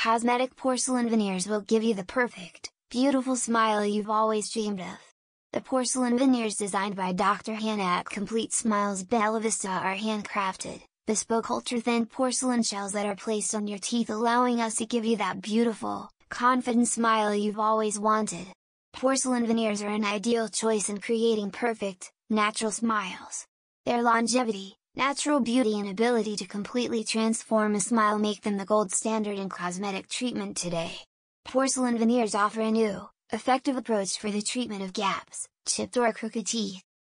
Cosmetic porcelain veneers will give you the perfect, beautiful smile you've always dreamed of. The porcelain veneers designed by Dr. Hannah at Complete Smiles Bella Vista are handcrafted, bespoke ultra-thin porcelain shells that are placed on your teeth, allowing us to give you that beautiful, confident smile you've always wanted. Porcelain veneers are an ideal choice in creating perfect, natural smiles. Their longevity, natural beauty and ability to completely transform a smile make them the gold standard in cosmetic treatment today. Porcelain veneers offer a new, effective approach for the treatment of gaps, chipped or crooked teeth.